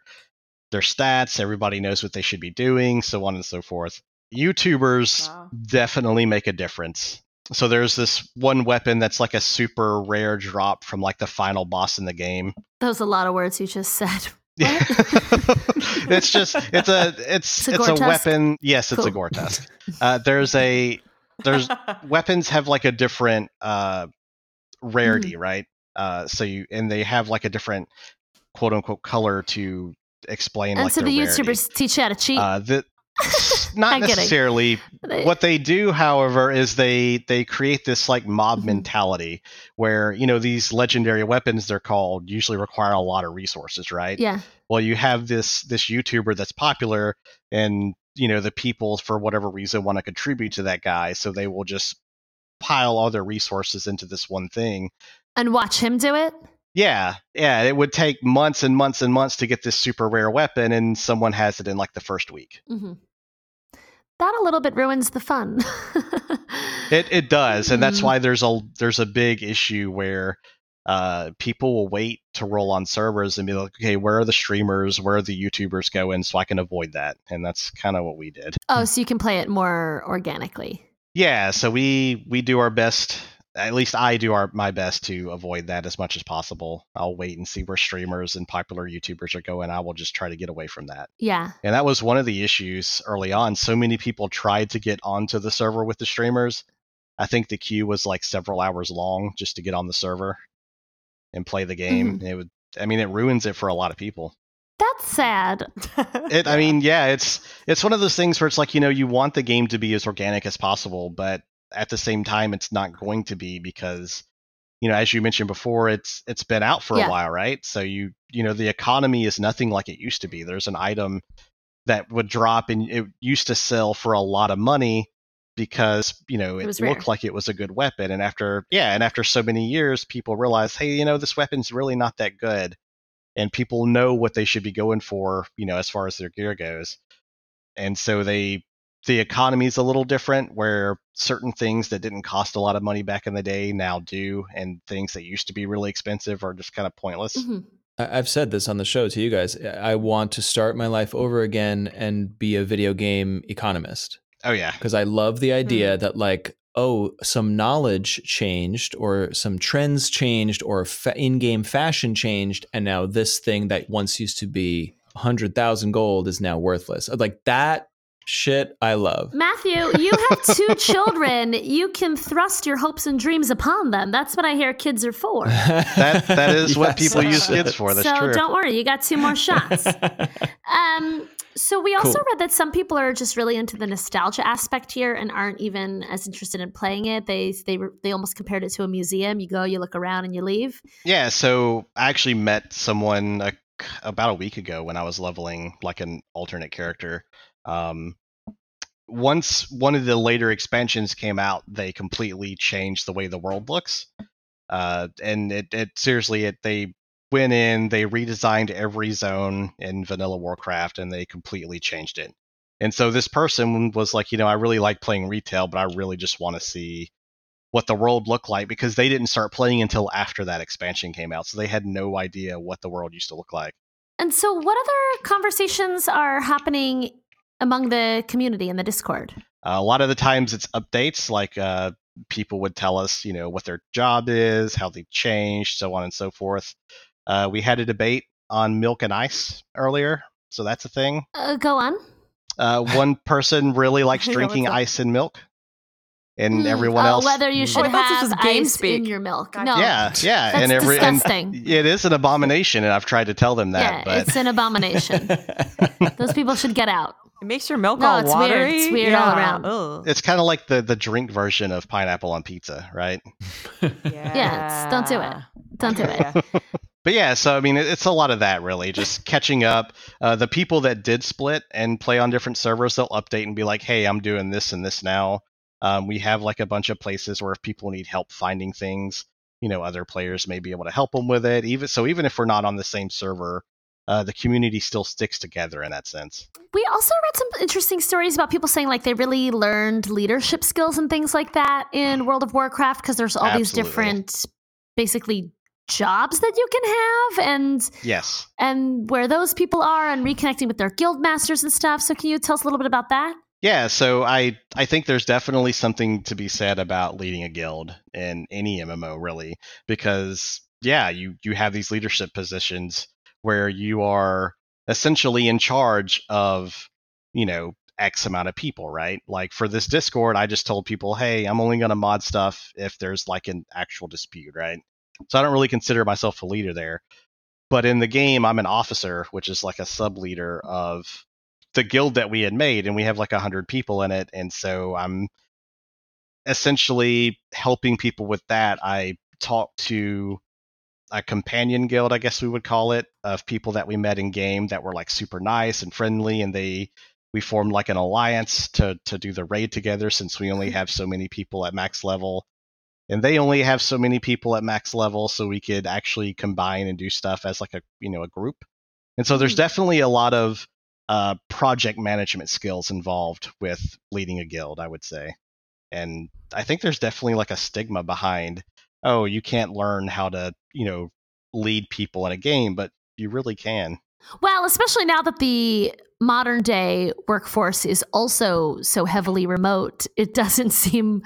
their stats, everybody knows what they should be doing, so on and so forth. YouTubers definitely make a difference. So there's this one weapon that's like a super rare drop from like the final boss in the game. That was a lot of words you just said. Yeah. it's a weapon. Yes, it's a gore tusk. There's weapons have like a different rarity, right? So they have like a different quote unquote color to explain. And like so the rarity. YouTubers teach you how to cheat. Not necessarily. What they do, however, is they create this like mob mentality where, these legendary weapons, they're called, usually require a lot of resources, right? Yeah. Well, you have this YouTuber that's popular and, the people for whatever reason want to contribute to that guy. So they will just pile all their resources into this one thing. And watch him do it? Yeah. Yeah. It would take months and months and months to get this super rare weapon, and someone has it in like the first week. Mm-hmm. That a little bit ruins the fun. It does. And that's why there's a big issue where people will wait to roll on servers and be like, okay, where are the streamers? Where are the YouTubers going? So I can avoid that. And that's kind of what we did. Oh, so you can play it more organically. Yeah. So we do our best. At least I do my best to avoid that as much as possible. I'll wait and see where streamers and popular YouTubers are going. I will just try to get away from that. Yeah. And that was one of the issues early on. So many people tried to get onto the server with the streamers. I think the queue was like several hours long just to get on the server and play the game. It ruins it for a lot of people. That's sad. I mean, yeah, it's one of those things where it's like, you know, you want the game to be as organic as possible, but at the same time, it's not going to be because, you know, as you mentioned before, it's been out for a while, right? So you know, the economy is nothing like it used to be. There's an item that would drop and it used to sell for a lot of money because, you know, it looked like it was a good weapon. And after so many years, people realize, hey, you know, this weapon's really not that good. And people know what they should be going for, you know, as far as their gear goes. And so the economy is a little different, where certain things that didn't cost a lot of money back in the day now do, and things that used to be really expensive are just kind of pointless. Mm-hmm. I've said this on the show to you guys. I want to start my life over again and be a video game economist. Oh, yeah. Because I love the idea that, like, some knowledge changed, or some trends changed, or in-game fashion changed, and now this thing that once used to be 100,000 gold is now worthless. Like, that shit I love. Matthew, you have two children. You can thrust your hopes and dreams upon them. That's what I hear kids are for. That is what people use kids for. That's true. So don't worry, you got two more shots. So we also read that some people are just really into the nostalgia aspect here and aren't even as interested in playing it. They almost compared it to a museum. You go, you look around, and you leave. Yeah, so I actually met someone about a week ago when I was leveling like an alternate character. Once one of the later expansions came out, they completely changed the way the world looks. And they went in, they redesigned every zone in vanilla Warcraft, and they completely changed it. And so this person was like, you know, I really like playing retail, but I really just want to see what the world looked like, because they didn't start playing until after that expansion came out. So they had no idea what the world used to look like. And so what other conversations are happening among the community in the Discord? A lot of the times it's updates, like people would tell us, you know, what their job is, how they changed, so on and so forth. We had a debate on milk and ice earlier, so that's a thing. Go on. One person really likes drinking ice and milk, and everyone else whether you should have ice in your milk. No, yeah, that's disgusting. And it is an abomination, and I've tried to tell them that. Yeah, it's an abomination. Those people should get out. It makes your milk all watery. Weird. It's weird all around. Ugh. It's kind of like the drink version of pineapple on pizza, right? Yeah, don't do it. Don't do it. But yeah, so I mean, it's a lot of that, really, just catching up. The people that did split and play on different servers, they'll update and be like, hey, I'm doing this and this now. We have like a bunch of places where if people need help finding things, you know, other players may be able to help them with it. Even if we're not on the same server, the community still sticks together in that sense. We also read some interesting stories about people saying like they really learned leadership skills and things like that in World of Warcraft, because there's all these different basically jobs that you can have, and and where those people are, and reconnecting with their guild masters and stuff. So can you tell us a little bit about that? Yeah, so I think there's definitely something to be said about leading a guild in any MMO, really, because you have these leadership positions where you are essentially in charge of, you know, X amount of people, right? Like for this Discord, I just told people, hey, I'm only going to mod stuff if there's like an actual dispute, right? So I don't really consider myself a leader there. But in the game, I'm an officer, which is like a sub-leader of the guild that we had made, and we have like 100 people in it. And so I'm essentially helping people with that. I talked to a companion guild, I guess we would call it, of people that we met in game that were like super nice and friendly, and we formed like an alliance to do the raid together, since we only have so many people at max level and they only have so many people at max level, so we could actually combine and do stuff as like a group. And so there's definitely a lot of project management skills involved with leading a guild, I would say. And I think there's definitely like a stigma behind, oh, you can't learn how to, you know, lead people in a game, but you really can. Well, especially now that the modern day workforce is also so heavily remote, it doesn't seem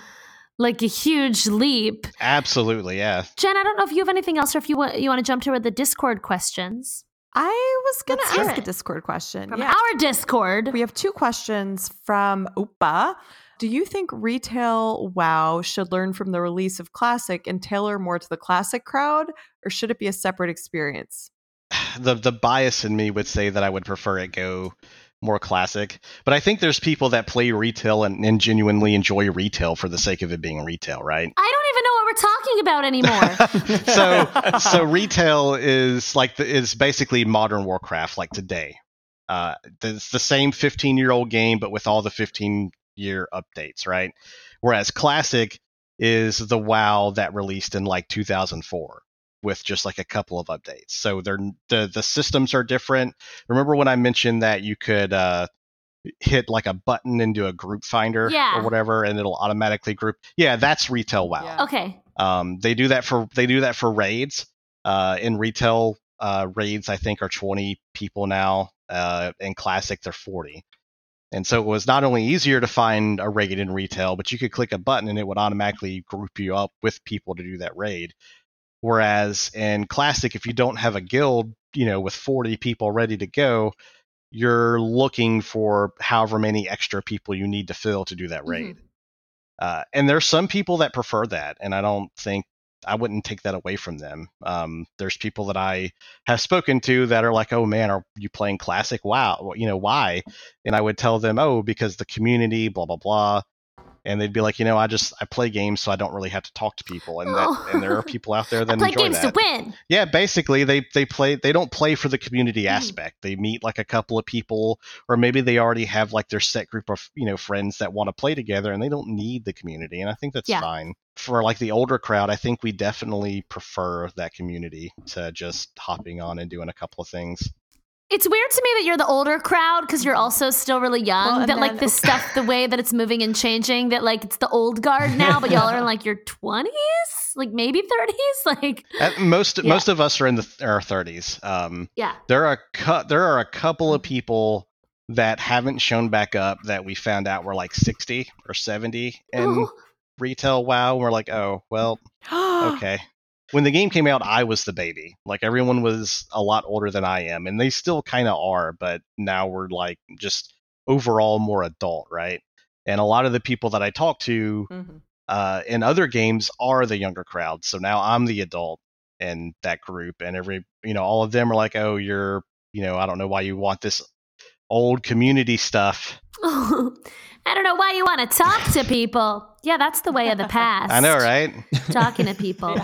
like a huge leap. Absolutely, yeah. Jen, I don't know if you have anything else, or if you want to jump to the Discord questions. I was going to ask a Discord question. From our Discord. We have two questions from Upa. Do you think retail WoW should learn from the release of Classic and tailor more to the Classic crowd, or should it be a separate experience? the bias in me would say that I would prefer it go more classic, but I think there's people that play retail and genuinely enjoy retail for the sake of it being retail, right? I don't even know what we're talking about anymore. So retail is like is basically modern Warcraft, like today. It's the same 15-year-old game, but with all the 15-year updates, right? Whereas classic is the WoW that released in like 2004. With just like a couple of updates. So the systems are different. Remember when I mentioned that you could hit like a button into a group finder or whatever, and it'll automatically group? Yeah, that's retail WoW. Yeah. Okay. They do that for raids. In retail, raids I think are 20 people now. In classic, they're 40. And so it was not only easier to find a raid in retail, but you could click a button and it would automatically group you up with people to do that raid. Whereas in classic, if you don't have a guild, with 40 people ready to go, you're looking for however many extra people you need to fill to do that raid. Mm-hmm. And there's some people that prefer that, and I wouldn't take that away from them. There's people that I have spoken to that are like, "Oh man, are you playing classic? Wow, why?" And I would tell them, "Oh, because the community, blah blah blah." And they'd be like, I play games, so I don't really have to talk to people. And and there are people out there that enjoy that. Play games to win. Yeah, basically, they don't play for the community aspect. They meet like a couple of people, or maybe they already have like their set group of friends that want to play together, and they don't need the community. And I think that's fine. For like the older crowd, I think we definitely prefer that community to just hopping on and doing a couple of things. It's weird to me that you're the older crowd because you're also still really young. Well, that like this stuff, the way that it's moving and changing, that like it's the old guard now, but y'all are in like your 20s, like maybe 30s. Like most of us are in our 30s. There are a couple of people that haven't shown back up that we found out were like 60 or 70 in retail WoW. We're like, oh well, okay. When the game came out, I was the baby. Like, everyone was a lot older than I am, and they still kind of are, but now we're, like, just overall more adult, right? And a lot of the people that I talk to in other games are the younger crowd, so now I'm the adult in that group, and all of them are like, oh, you're, I don't know why you want this old community stuff. I don't know why you want to talk to people. Yeah, that's the way of the past. I know, right? Talking to people.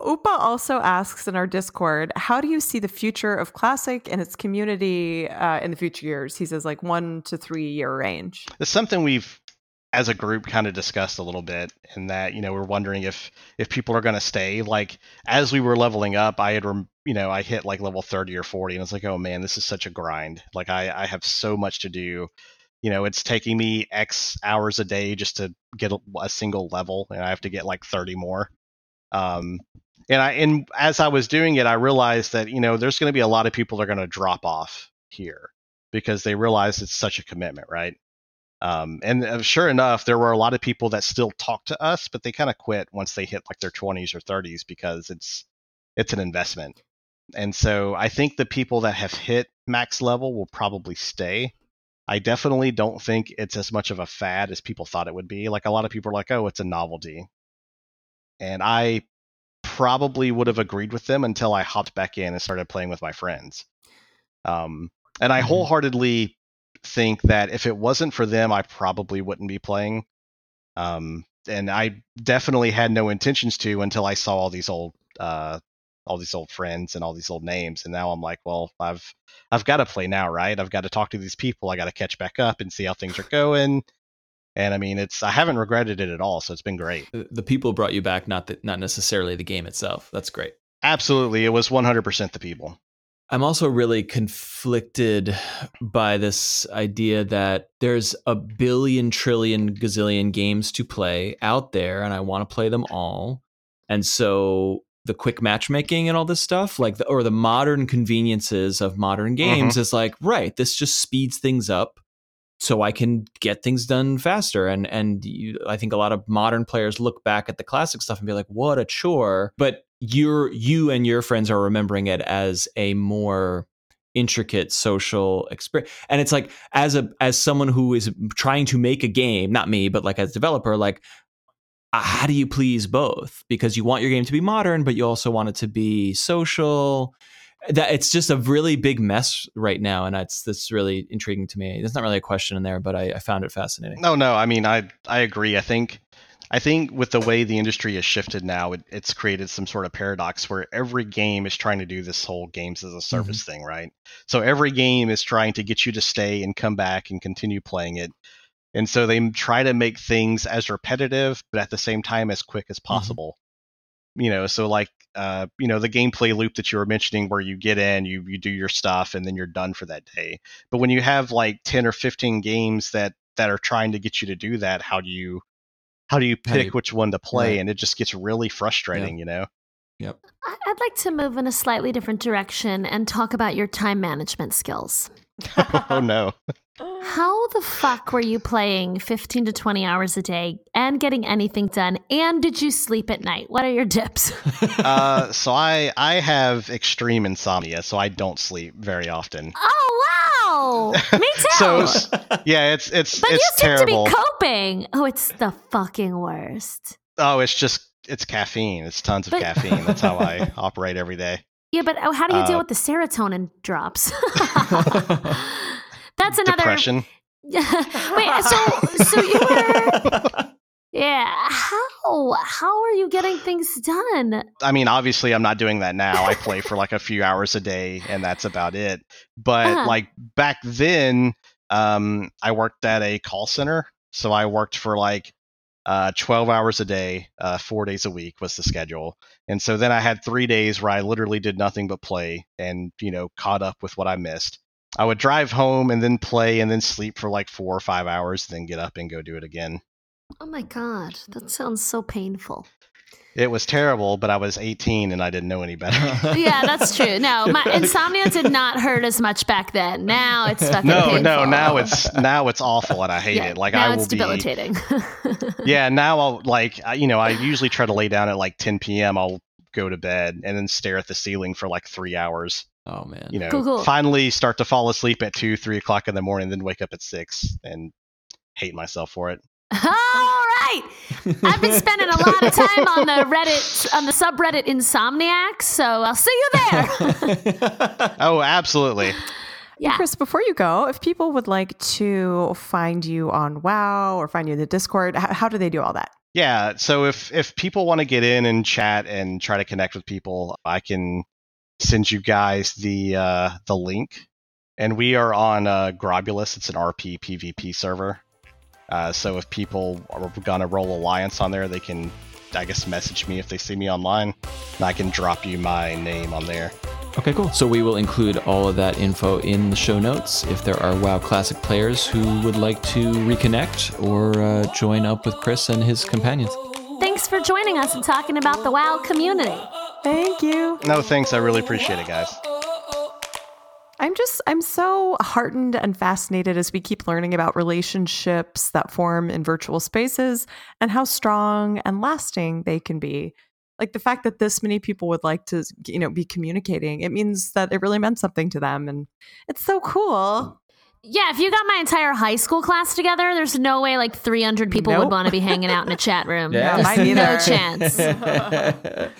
Upa also asks in our Discord, how do you see the future of Classic and its community in the future years? He says like 1 to 3 year range. It's something we've, as a group, kind of discussed a little bit, in that, we're wondering if people are going to stay. Like, as we were leveling up, I had, I hit like level 30 or 40, and I was like, oh man, this is such a grind. Like, I have so much to do. It's taking me X hours a day just to get a single level, and I have to get like 30 more. And as I was doing it, I realized that, there's going to be a lot of people that are going to drop off here because they realize it's such a commitment, right? And sure enough, there were a lot of people that still talk to us, but they kind of quit once they hit like their 20s or 30s because it's an investment. And so I think the people that have hit max level will probably stay. I definitely don't think it's as much of a fad as people thought it would be. Like, a lot of people are like, oh, it's a novelty. And I probably would have agreed with them until I hopped back in and started playing with my friends. And I wholeheartedly think that if it wasn't for them, I probably wouldn't be playing. And I definitely had no intentions to until I saw all these old friends and all these old names, and now I'm like, well, I've got to play now, right? I've got to talk to these people. I got to catch back up and see how things are going. And I mean, I haven't regretted it at all, so it's been great. The people brought you back, not necessarily the game itself. That's great. Absolutely, it was 100% the people. I'm also really conflicted by this idea that there's a billion, trillion, gazillion games to play out there, and I want to play them all, and so the quick matchmaking and all this stuff, like the modern conveniences of modern games is like, right, this just speeds things up so I can get things done faster. And I think a lot of modern players look back at the classic stuff and be like, what a chore. But you and your friends are remembering it as a more intricate social experience. And it's like, as someone who is trying to make a game, not me, but like as a developer, like, how do you please both? Because you want your game to be modern, but you also want it to be social. that it's just a really big mess right now, and that's really intriguing to me. There's not really a question in there, but I found it fascinating. No, I mean, I agree. I think with the way the industry has shifted now, it's created some sort of paradox where every game is trying to do this whole games as a service thing, right? So every game is trying to get you to stay and come back and continue playing it. And so they try to make things as repetitive, but at the same time as quick as possible. You know, so like, the gameplay loop that you were mentioning where you get in, you do your stuff, and then you're done for that day. But when you have like 10 or 15 games that are trying to get you to do that, how do you pick which one to play? Right. And it just gets really frustrating, you know? Yep. I'd like to move in a slightly different direction and talk about your time management skills. Oh, no. How the fuck were you playing 15 to 20 hours a day and getting anything done? And did you sleep at night? What are your tips? So I have extreme insomnia, so I don't sleep very often. Oh, wow. Me too. So yeah, it's terrible. But you seem to be coping. Oh, it's the fucking worst. Oh, it's caffeine. It's tons of caffeine. That's how I operate every day. Yeah, but how do you deal with the serotonin drops? That's another depression. Wait, so you were, yeah. How are you getting things done? I mean, obviously, I'm not doing that now. I play for like a few hours a day, and that's about it. But like back then, I worked at a call center, so I worked for like 12 hours a day, 4 days a week was the schedule. And so then I had 3 days where I literally did nothing but play, and caught up with what I missed. I would drive home and then play and then sleep for like 4 or 5 hours, then get up and go do it again. Oh my God, that sounds so painful. It was terrible, but I was 18 and I didn't know any better. Yeah, that's true. No, my insomnia did not hurt as much back then. Now it's fucking painful. No, now it's awful and I hate it. Like now it's debilitating. Yeah, now I'll I usually try to lay down at like 10 p.m. I'll go to bed and then stare at the ceiling for like 3 hours. Oh man! Cool. Finally start to fall asleep at 2-3 o'clock in the morning, then wake up at 6 and hate myself for it. All right, I've been spending a lot of time on the subreddit Insomniac, so I'll see you there. Oh, absolutely. Yeah. Chris, before you go, if people would like to find you on WoW or find you in the Discord, how do they do all that? Yeah, so if people want to get in and chat and try to connect with people, I can send you guys the link, and we are on Grobulus. It's an RP PvP server. So if people are gonna roll Alliance on there, they can, I guess, message me if they see me online, and I can drop you my name on there. Okay, cool. So we will include all of that info in the show notes. If there are WoW Classic players who would like to reconnect or join up with Chris and his companions. Thanks for joining us and talking about the WoW community. Thank you. No, thanks. I really appreciate it, guys. I'm so heartened and fascinated as we keep learning about relationships that form in virtual spaces and how strong and lasting they can be. Like the fact that this many people would like to, be communicating, it means that it really meant something to them. And it's so cool. Yeah, if you got my entire high school class together, there's no way like 300 people would want to be hanging out in a chat room. Yeah, mine either. No chance.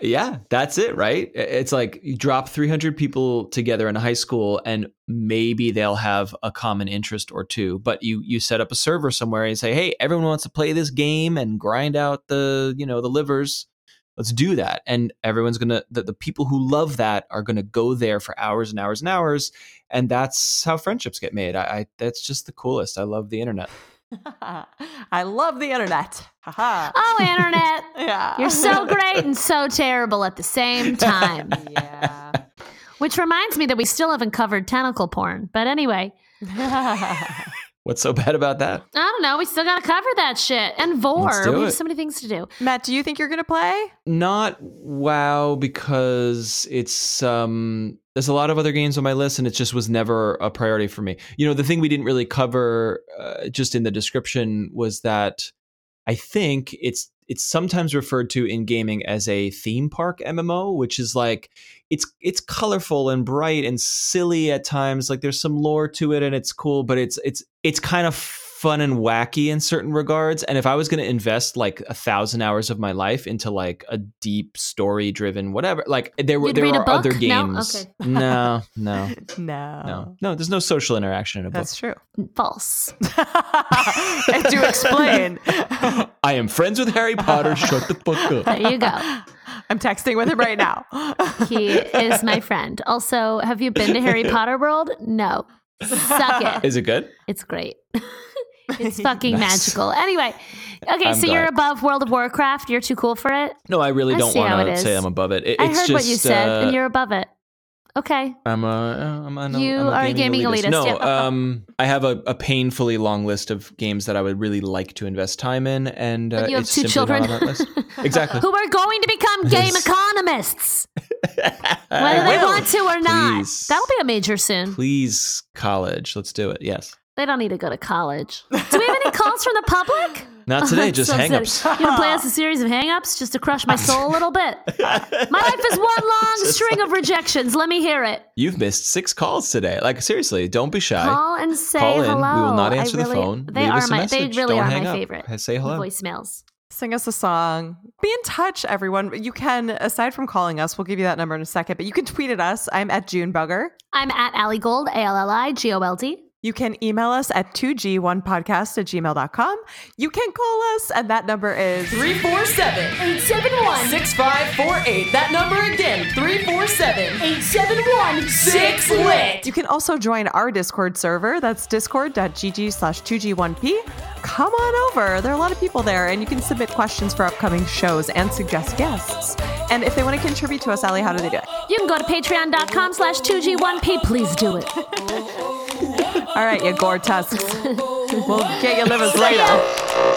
Yeah, that's it, right? It's like you drop 300 people together in a high school and maybe they'll have a common interest or two, but you set up a server somewhere and say, hey, everyone wants to play this game and grind out the, the livers. Let's do that. And everyone's going to, the people who love that are going to go there for hours and hours and hours. And that's how friendships get made. That's just the coolest. I love the internet. I love the internet. Oh, internet. Yeah. You're so great and so terrible at the same time. Yeah. Which reminds me that we still haven't covered tentacle porn. But anyway. What's so bad about that? I don't know. We still got to cover that shit. And Vor. We have so many things to do. Matt, do you think you're going to play? Not WoW because it's... There's a lot of other games on my list, and it just was never a priority for me. The thing we didn't really cover just in the description was that I think it's sometimes referred to in gaming as a theme park MMO, which is like it's colorful and bright and silly at times. Like there's some lore to it, and it's cool, but it's kind of fun and wacky in certain regards. And if I was going to invest like 1,000 hours of my life into like a deep story driven, whatever, like there were other games. No, okay. No, there's no social interaction in a book. That's true. False. And to explain. I am friends with Harry Potter. Shut the fuck up. There you go. I'm texting with him right now. He is my friend. Also, have you been to Harry Potter World? No. Suck it. Is it good? It's great. It's fucking magical. Anyway, okay, I'm so glad. You're above World of Warcraft. You're too cool for it. No, I really don't want to say I'm above it. I heard what you said, and you're above it. Okay. I'm a gaming elitist. No, yeah. I have a painfully long list of games that I would really like to invest time in, and you have it's two children. Exactly. Who are going to become game economists, whether they want to or not. Please. That'll be a major soon. Please, college. Let's do it. Yes. They don't need to go to college. Do we have any calls from the public? Not today, just hang-ups. You gonna play us a series of hang-ups just to crush my soul a little bit? My life is one long string of rejections. Let me hear it. You've missed 6 calls today. Like, seriously, don't be shy. Call and say hello. Call in. We will not answer the phone. They really are my favorite. Say hello. Voicemails. Sing us a song. Be in touch, everyone. You can, aside from calling us, we'll give you that number in a second, but you can tweet at us. I'm at JuneBugger. I'm at Allie Gold, ALLIGOLD. You can email us at 2g1podcast@gmail.com. You can call us, and that number is 347-871-6548. That number again, 347-871-6LIT. You can also join our Discord server. That's discord.gg/2g1p. Come on over. There are a lot of people there, and you can submit questions for upcoming shows and suggest guests. And if they want to contribute to us, Allie, how do they do it? You can go to patreon.com/2g1p. Please do it. All right, you gore tusks. We'll get your livers later.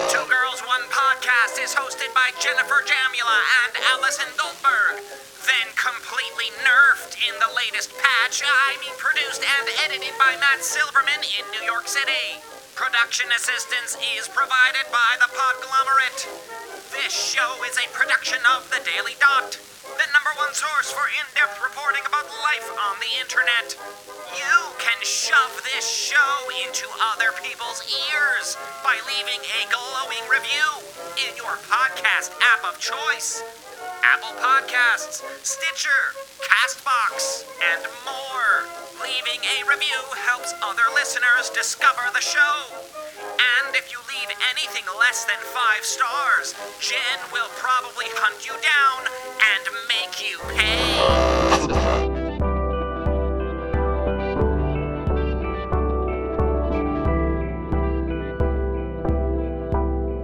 Two Girls One Podcast is hosted by Jennifer Jamula and Allison Goldberg. Then completely nerfed in the latest patch. I mean, produced and edited by Matt Silverman in New York City. Production assistance is provided by the Podglomerate. This show is a production of The Daily Dot, the #1 source for in-depth reporting about life on the internet. You can shove this show into other people's ears by leaving a glowing review in your podcast app of choice. Apple Podcasts, Stitcher, CastBox, and more. Leaving a review helps other listeners discover the show. And if you leave anything less than 5 stars, Jen will probably hunt you down and make you pay.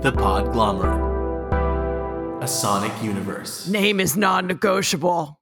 The Podglomerate. A sonic universe. Name is non-negotiable.